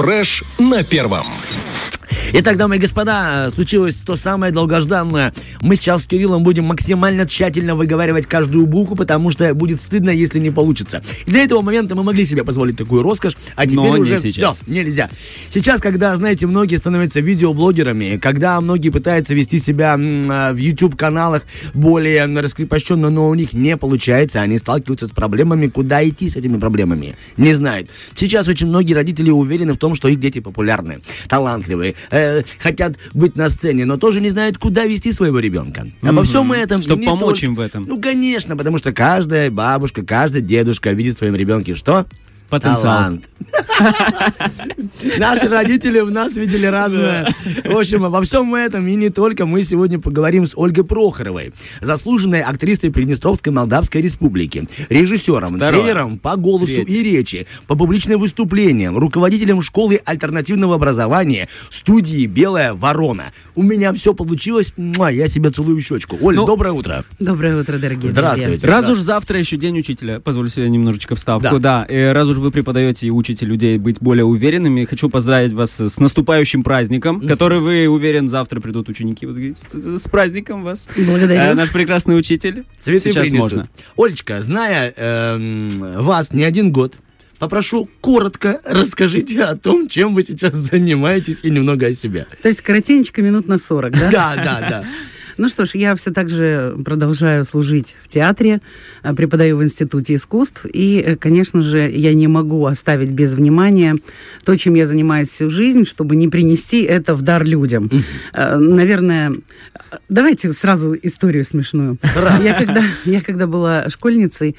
Фрэш на Первом. Итак, дамы и господа, случилось то самое долгожданное. Мы сейчас с Кириллом будем максимально тщательно выговаривать каждую букву, потому что будет стыдно, если не получится. И для этого момента мы могли себе позволить такую роскошь, а теперь но уже все, нельзя. Сейчас, когда, знаете, многие становятся видеоблогерами, когда многие пытаются вести себя в YouTube-каналах более раскрепощенно, но у них не получается, они сталкиваются с проблемами, куда идти с этими проблемами, не знают. Сейчас очень многие родители уверены в том, что их дети популярны, талантливые, хотят быть на сцене, но тоже не знают, куда вести своего ребенка. Обо всем этом... Чтобы помочь им в этом. Ну, конечно, потому что каждая бабушка, каждый дедушка видит в своем ребенке что? Потенциал. Наши родители в нас видели разное. В общем, обо всем этом и не только мы сегодня поговорим с Ольгой Прохоровой, заслуженной актрисой Приднестровской Молдавской Республики, режиссером, тренером по голосу и речи, по публичным выступлениям, руководителем школы альтернативного образования, студии «Белая ворона». У меня все получилось. Я себе целую щечку. Оль, доброе утро. Доброе утро, дорогие друзья. Здравствуйте. Раз уж завтра еще день учителя. Позволю себе немножечко вставку. Да, раз уж вы преподаете и учите людей быть более уверенными, хочу поздравить вас с наступающим праздником, который, вы уверен, завтра придут ученики. Вот, с праздником вас. Благодарю. Наш прекрасный учитель. Цветы сейчас принесут. Можно. Олечка, зная вас не один год, попрошу коротко расскажите о том, чем вы сейчас занимаетесь, и немного о себе. То есть коротенечко минут на 40, да? Да. Ну что ж, я все так же продолжаю служить в театре, преподаю в Институте искусств, и, конечно же, я не могу оставить без внимания то, чем я занимаюсь всю жизнь, чтобы не принести это в дар людям. Наверное, давайте сразу историю смешную. Я когда была школьницей,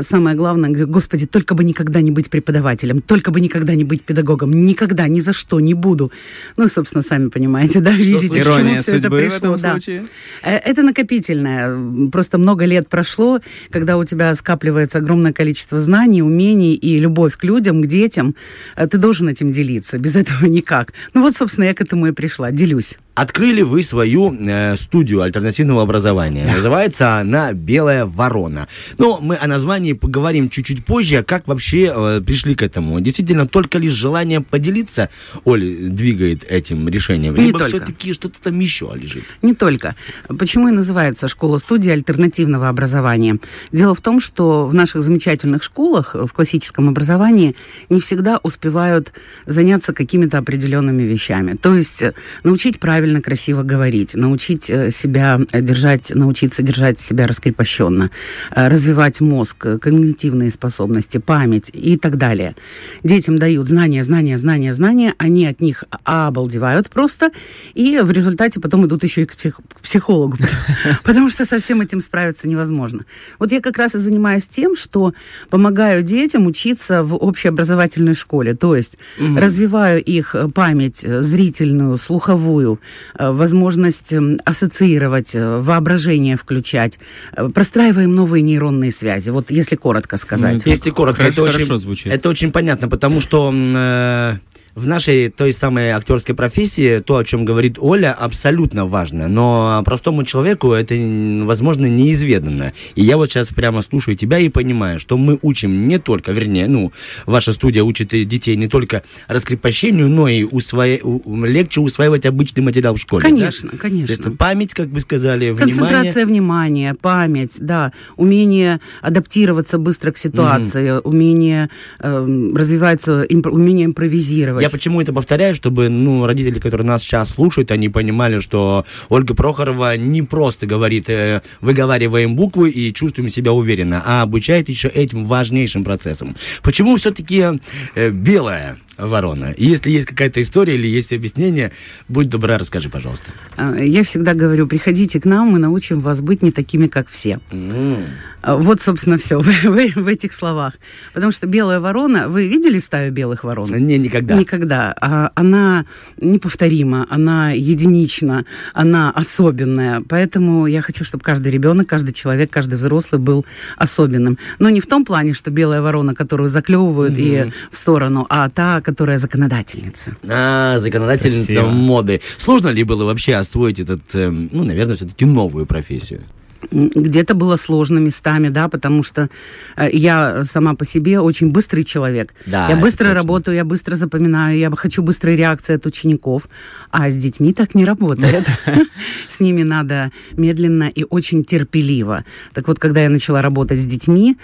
самое главное, говорю, Господи, только бы никогда не быть преподавателем, только бы никогда не быть педагогом, никогда, ни за что не буду. Ну, собственно, сами понимаете, да, видите, ирония судьбы это пришло, в этом случае. Это накопительное, просто много лет прошло, когда у тебя скапливается огромное количество знаний, умений и любовь к людям, к детям, ты должен этим делиться, без этого никак. Ну вот, собственно, я к этому и пришла, делюсь. Открыли вы свою студию альтернативного образования. Да. Называется она «Белая ворона». Но мы о названии поговорим чуть-чуть позже. Как вообще пришли к этому? Действительно, только лишь желание поделиться, Оль, двигает этим решением? Не либо только. Все-таки что-то там еще лежит? Не только. Почему и называется «Школа-студия альтернативного образования»? Дело в том, что в наших замечательных школах, в классическом образовании, не всегда успевают заняться какими-то определенными вещами. То есть научить правильно, красиво говорить, научить себя держать, научиться держать себя раскрепощенно, развивать мозг, когнитивные способности, память и так далее. Детям дают знания, они от них обалдевают просто, и в результате потом идут еще и к психологу, потому что со всем этим справиться невозможно. Вот я как раз и занимаюсь тем, что помогаю детям учиться в общеобразовательной школе, то есть развиваю их память зрительную, слуховую, возможность ассоциировать, воображение включать, простраиваем новые нейронные связи, вот если коротко сказать. Если коротко, хорошо звучит. Это очень понятно, потому что... В нашей той самой актерской профессии то, о чем говорит Оля, абсолютно важно. Но простому человеку это, возможно, неизведанно. И я вот сейчас прямо слушаю тебя и понимаю, что мы учим не только, ваша студия учит детей не только раскрепощению, но и легче усваивать обычный материал в школе. Конечно, да? Конечно. Это память, как вы сказали, внимание. Концентрация внимания, память, да. Умение адаптироваться быстро к ситуации, умение развиваться, умение импровизировать. Я почему это повторяю, чтобы родители, которые нас сейчас слушают, они понимали, что Ольга Прохорова не просто говорит, выговариваем буквы и чувствуем себя уверенно, а обучает еще этим важнейшим процессам. Почему все-таки белая ворона? Если есть какая-то история или есть объяснение, будь добра, расскажи, пожалуйста. Я всегда говорю, приходите к нам, мы научим вас быть не такими, как все. Вот, собственно, все в этих словах. Потому что белая ворона... Вы видели стаю белых ворон? Не, никогда. Она неповторима, она единична, она особенная. Поэтому я хочу, чтобы каждый ребенок, каждый человек, каждый взрослый был особенным. Но не в том плане, что белая ворона, которую заклевывают и в сторону, а та, которая законодательница. Законодательница Красиво. Моды. Сложно ли было вообще освоить этот, наверное, все-таки новую профессию? Где-то было сложно местами, да, потому что я сама по себе очень быстрый человек. Да, я быстро работаю, я быстро запоминаю, я хочу быстрой реакции от учеников, а с детьми так не работает. С ними надо медленно и очень терпеливо. Так вот, когда я начала работать с детьми,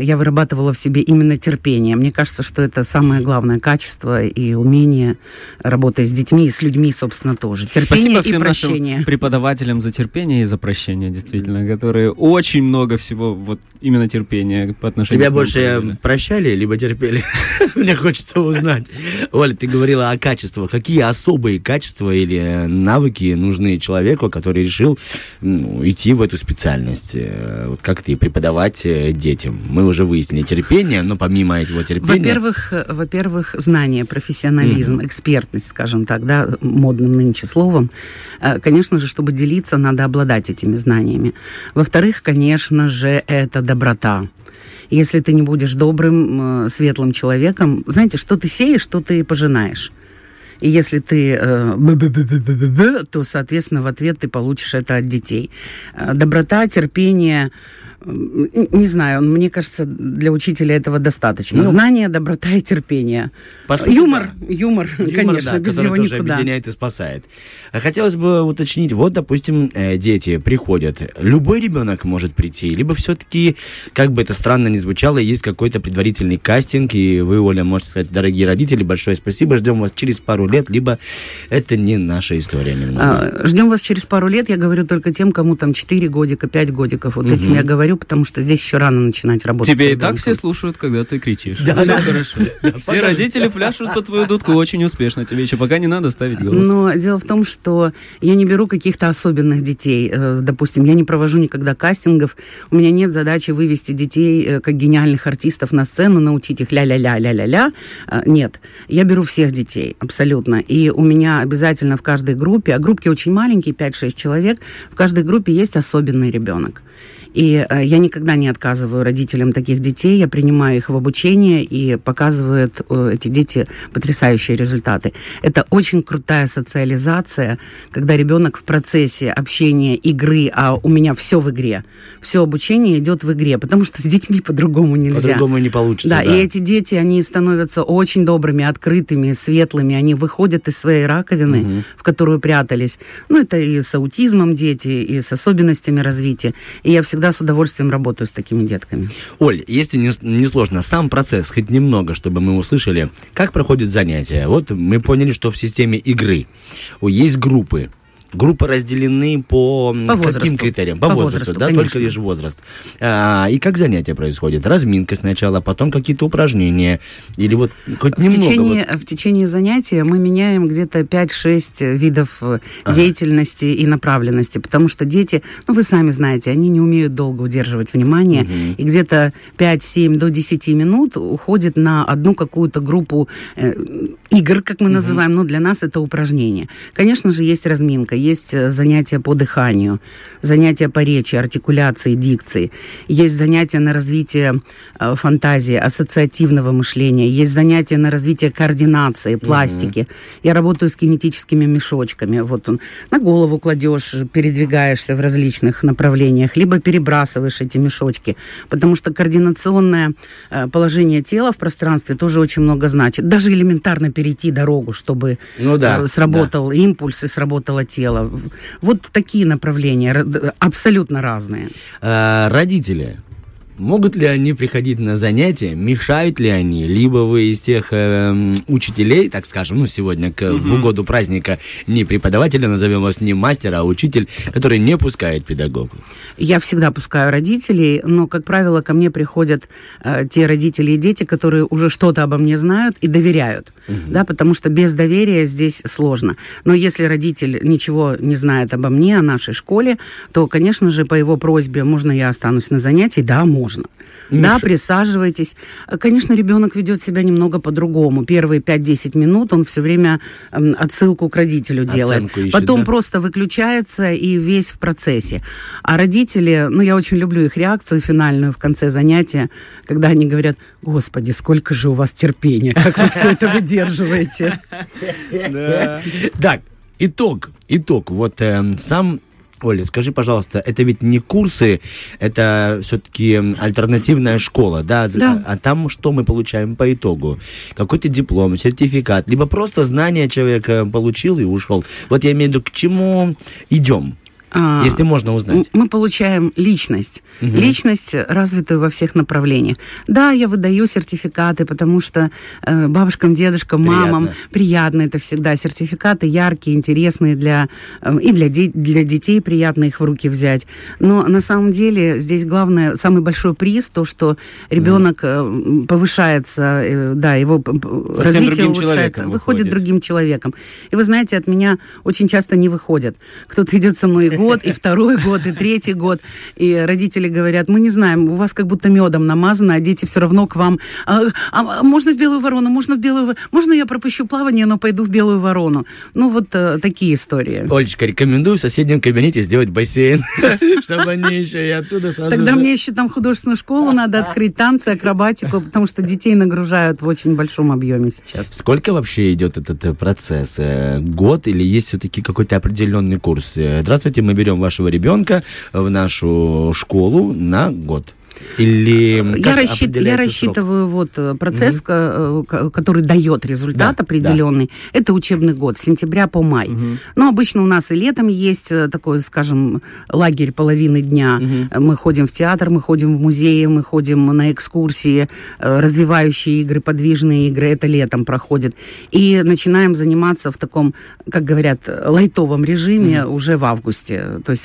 я вырабатывала в себе именно терпение. Мне кажется, что это самое главное качество и умение работать с детьми и с людьми, собственно, тоже. Терпение и прощение. Спасибо всем нашим преподавателям за терпение и за прощение, действительно, которые очень много всего, вот именно терпения по отношению... Тебя больше прощали, либо терпели? Мне хочется узнать. Оля, ты говорила о качествах. Какие особые качества или навыки нужны человеку, который решил идти в эту специальность? Вот как ты преподавать детям? Мы уже выяснили терпение, но помимо этого терпения... Во-первых, знание, профессионализм, экспертность, скажем так, да, модным нынче словом. Конечно же, чтобы делиться, надо обладать этими знаниями. Во-вторых, конечно же, это доброта. Если ты не будешь добрым, светлым человеком, знаете, что ты сеешь, что ты пожинаешь. И если ты то, соответственно, в ответ ты получишь это от детей. Доброта, терпение... Не знаю, мне кажется, для учителя этого достаточно. Знание, доброта и терпение. Сути, юмор, конечно, да, без него тоже никуда. Объединяет и спасает. Хотелось бы уточнить, вот, допустим, дети приходят. Любой ребенок может прийти, либо все-таки, как бы это странно ни звучало, есть какой-то предварительный кастинг, и вы, Оля, можете сказать, дорогие родители, большое спасибо, ждем вас через пару лет, либо это не наша история. Ждем вас через пару лет, я говорю только тем, кому там 4 годика, 5 годиков, вот этим я говорю, потому что здесь еще рано начинать работать. Тебе и так все слушают, когда ты кричишь. Да, все хорошо. Все родители пляшут по твою дудку очень успешно. Тебе еще пока не надо ставить голос. Но дело в том, что я не беру каких-то особенных детей. Допустим, я не провожу никогда кастингов. У меня нет задачи вывести детей как гениальных артистов на сцену, научить их ля-ля-ля-ля-ля-ля. Нет. Я беру всех детей, абсолютно. И у меня обязательно в каждой группе, а группки очень маленькие, 5-6 человек, в каждой группе есть особенный ребенок. И я никогда не отказываю родителям таких детей, я принимаю их в обучение, и показывают эти дети потрясающие результаты. Это очень крутая социализация, когда ребенок в процессе общения, игры, а у меня все в игре, все обучение идет в игре, потому что с детьми по-другому нельзя. По-другому не получится. Да, и эти дети, они становятся очень добрыми, открытыми, светлыми, они выходят из своей раковины, в которую прятались. Это и с аутизмом дети, и с особенностями развития. И я всегда с удовольствием работаю с такими детками. Оль, если не сложно, сам процесс, хоть немного, чтобы мы услышали, как проходят занятия. Вот мы поняли, что в системе игры есть группы. Группы разделены по каким критериям? По возрасту, да? Конечно. Только лишь возраст. И как занятия происходят? Разминка сначала, потом какие-то упражнения? Или вот хоть немного? В течение занятия мы меняем где-то 5-6 видов деятельности и направленности, потому что дети, вы сами знаете, они не умеют долго удерживать внимание, и где-то 5-7 до 10 минут уходит на одну какую-то группу игр, как мы называем, но для нас это упражнение. Конечно же, есть разминка, есть занятия по дыханию, занятия по речи, артикуляции, дикции, есть занятия на развитие фантазии, ассоциативного мышления, есть занятия на развитие координации, пластики. Я работаю с кинетическими мешочками. Вот он на голову кладешь, передвигаешься в различных направлениях, либо перебрасываешь эти мешочки, потому что координационное положение тела в пространстве тоже очень много значит. Даже элементарно перейти дорогу, чтобы сработал импульс и сработало тело. Вот такие направления, абсолютно разные. Родители, могут ли они приходить на занятия, мешают ли они? Либо вы из тех учителей, так скажем, сегодня в угоду праздника не преподавателя, назовем вас не мастер, а учитель, который не пускает педагогу. Я всегда пускаю родителей, но, как правило, ко мне приходят те родители и дети, которые уже что-то обо мне знают и доверяют, да, потому что без доверия здесь сложно. Но если родитель ничего не знает обо мне, о нашей школе, то, конечно же, по его просьбе, можно я останусь на занятии? Да, можно. Да, присаживайтесь. Конечно, ребенок ведет себя немного по-другому. Первые 5-10 минут он все время отсылку к родителю делает. Ищет, потом просто выключается и весь в процессе. А родители, я очень люблю их реакцию финальную в конце занятия, когда они говорят: «Господи, сколько же у вас терпения, как вы все это выдерживаете». Так, итог. Вот сам Оля, скажи, пожалуйста, это ведь не курсы, это все-таки альтернативная школа, да? Да. А там что мы получаем по итогу? Какой-то диплом, сертификат, либо просто знание человека получил и ушел. Вот я имею в виду, к чему идем? Если можно узнать. Мы получаем личность. Угу. Личность, развитую во всех направлениях. Да, я выдаю сертификаты, потому что бабушкам, дедушкам, мамам приятно это всегда. Сертификаты яркие, интересные для детей, приятно их в руки взять. Но на самом деле здесь главное, самый большой приз, то, что ребенок повышается, да, его совсем развитие улучшается, выходит другим человеком. И вы знаете, от меня очень часто не выходят. Кто-то идет со мной год, и второй год, и третий год. И родители говорят, мы не знаем, у вас как будто медом намазано, а дети все равно к вам. Можно в Белую Ворону? Можно я пропущу плавание, но пойду в Белую Ворону? Ну, вот такие истории. Олечка, рекомендую в соседнем кабинете сделать бассейн, чтобы они еще и оттуда сразу... Тогда мне еще там художественную школу надо открыть, танцы, акробатику, потому что детей нагружают в очень большом объеме сейчас. Сколько вообще идет этот процесс? Год или есть все-таки какой-то определенный курс? Здравствуйте, мы берем вашего ребенка в нашу школу на год. Или я рассчитываю вот процесс, который дает результат определенный. Да. Это учебный год, с сентября по май. Но обычно у нас и летом есть такой, скажем, лагерь половины дня. Мы ходим в театр, мы ходим в музеи, мы ходим на экскурсии, развивающие игры, подвижные игры. Это летом проходит. И начинаем заниматься в таком, как говорят, лайтовом режиме уже в августе, то есть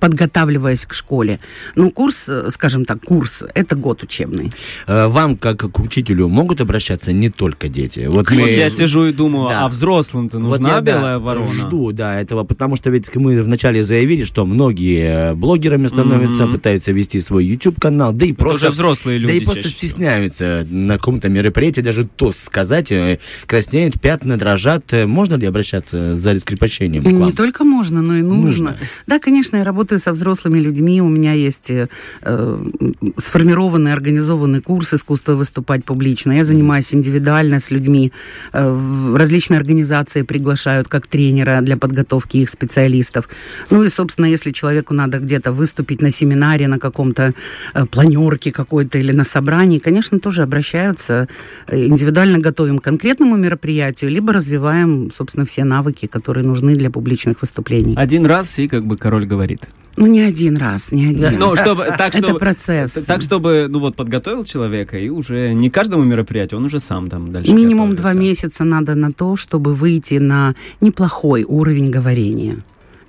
подготавливаясь к школе. Но курс, скажем так, курс. Это год учебный. Вам, как к учителю, могут обращаться не только дети. Вот я сижу и думаю, а взрослым-то нужна Белая Ворона? Жду, этого, потому что ведь мы вначале заявили, что многие блогерами становятся, пытаются вести свой YouTube-канал, да и просто... Уже взрослые люди. Да и просто стесняются на каком-то мероприятии даже тост сказать, краснеют, пятна дрожат. Можно ли обращаться за раскрепощением к вам? Не только можно, но и нужно. Да, конечно, я работаю со взрослыми людьми, у меня есть... сформированный, организованный курс искусства выступать публично. Я занимаюсь индивидуально с людьми. Различные организации приглашают как тренера для подготовки их специалистов. Ну и, собственно, если человеку надо где-то выступить на семинаре, на каком-то планерке какой-то или на собрании, конечно, тоже обращаются. Индивидуально готовим к конкретному мероприятию, либо развиваем, собственно, все навыки, которые нужны для публичных выступлений. Один раз и как бы король говорит. Ну, не один раз, не один. Ну, чтобы, так, чтобы, это процесс. Так, чтобы, подготовил человека, и уже не каждому мероприятию, он уже сам там дальше минимум 2 месяца надо на то, чтобы выйти на неплохой уровень говорения.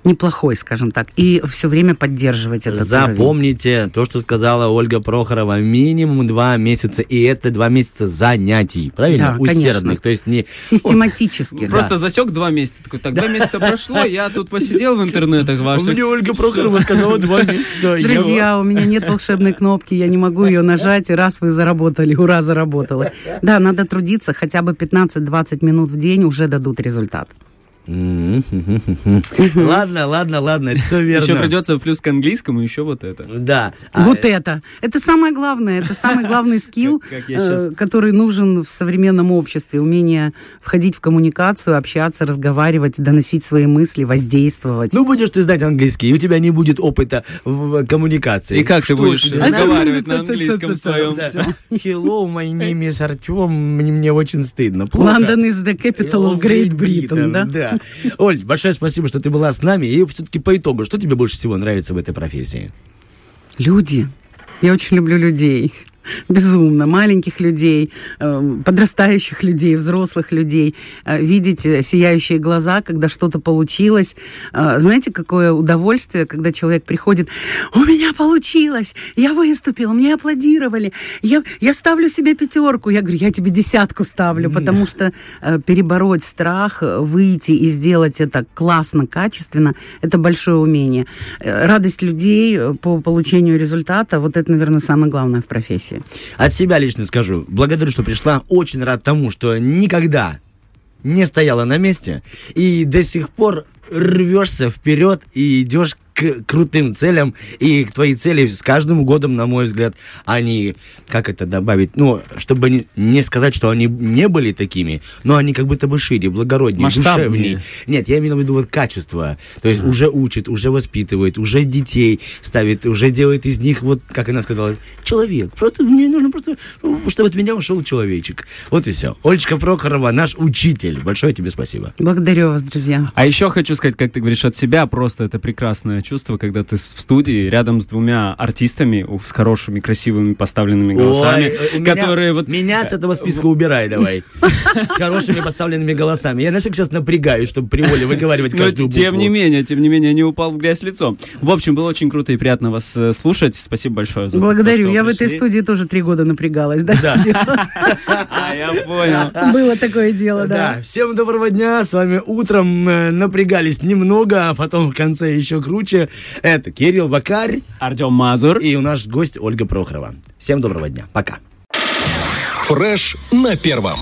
Неплохой, скажем так, и все время поддерживать этот уровень. Запомните то, что сказала Ольга Прохорова, минимум 2 месяца, и это 2 месяца занятий, правильно? Да, усердных, конечно. То есть не... Систематически. Просто засек 2 месяца, такой, так, 2 месяца прошло, я тут посидел в интернетах ваших. Мне Ольга Прохорова сказала 2 месяца. Друзья, у меня нет волшебной кнопки, я не могу ее нажать, и раз вы заработали, ура, заработала. Да, надо трудиться, хотя бы 15-20 минут в день уже дадут результат. Ладно, это все верно. Еще придется плюс к английскому, еще вот это. Да. Это самое главное, это самый главный скилл, который нужен в современном обществе. Умение входить в коммуникацию, общаться, разговаривать, доносить свои мысли, воздействовать. Ну, будешь ты знать английский, и у тебя не будет опыта в коммуникации. И как ты будешь разговаривать на английском своем? Hello, my name is Артем, мне очень стыдно. London is the capital of Great Britain, да. Оль, большое спасибо, что ты была с нами. И все-таки по итогу, что тебе больше всего нравится в этой профессии? Люди. Я очень люблю людей. Безумно. Маленьких людей, подрастающих людей, взрослых людей. Видеть сияющие глаза, когда что-то получилось. Знаете, какое удовольствие, когда человек приходит: у меня получилось, я выступил, мне аплодировали, я ставлю себе 5. Я говорю, я тебе 10 ставлю, потому что перебороть страх, выйти и сделать это классно, качественно, это большое умение. Радость людей по получению результата, вот это, наверное, самое главное в профессии. От себя лично скажу, благодарю, что пришла, очень рад тому, что никогда не стояла на месте и до сих пор рвешься вперед и идешь к крутым целям, и твои цели с каждым годом, на мой взгляд, они, как это добавить, ну, чтобы не сказать, что они не были такими, но они как будто бы шире, благороднее, душевнее. Нет, я имею в виду вот качество, то есть уже учит, уже воспитывает, уже детей ставит, уже делает из них, вот, как она сказала, человек. Просто мне нужно просто, чтобы от меня ушел человечек. Вот и все. Олечка Прохорова, наш учитель. Большое тебе спасибо. Благодарю вас, друзья. А еще хочу сказать, как ты говоришь, от себя, просто это прекрасное чувство, когда ты в студии рядом с двумя артистами, с хорошими, красивыми поставленными голосами. Ой, которые меня, вот... меня с этого списка убирай давай. С хорошими поставленными голосами. Я нафиг сейчас напрягаюсь, чтобы при Оле выговаривать каждую букву. Тем не менее, не упал в грязь лицом. В общем, было очень круто и приятно вас слушать. Спасибо большое за... Благодарю. Я в этой студии тоже 3 года напрягалась, да? А, я понял. Было такое дело, да. Всем доброго дня. С вами утром напрягались немного, а потом в конце еще круче. Это Кирилл Вакарь, Артем Мазур и наш гость Ольга Прохорова. Всем доброго дня. Пока. Фреш на первом.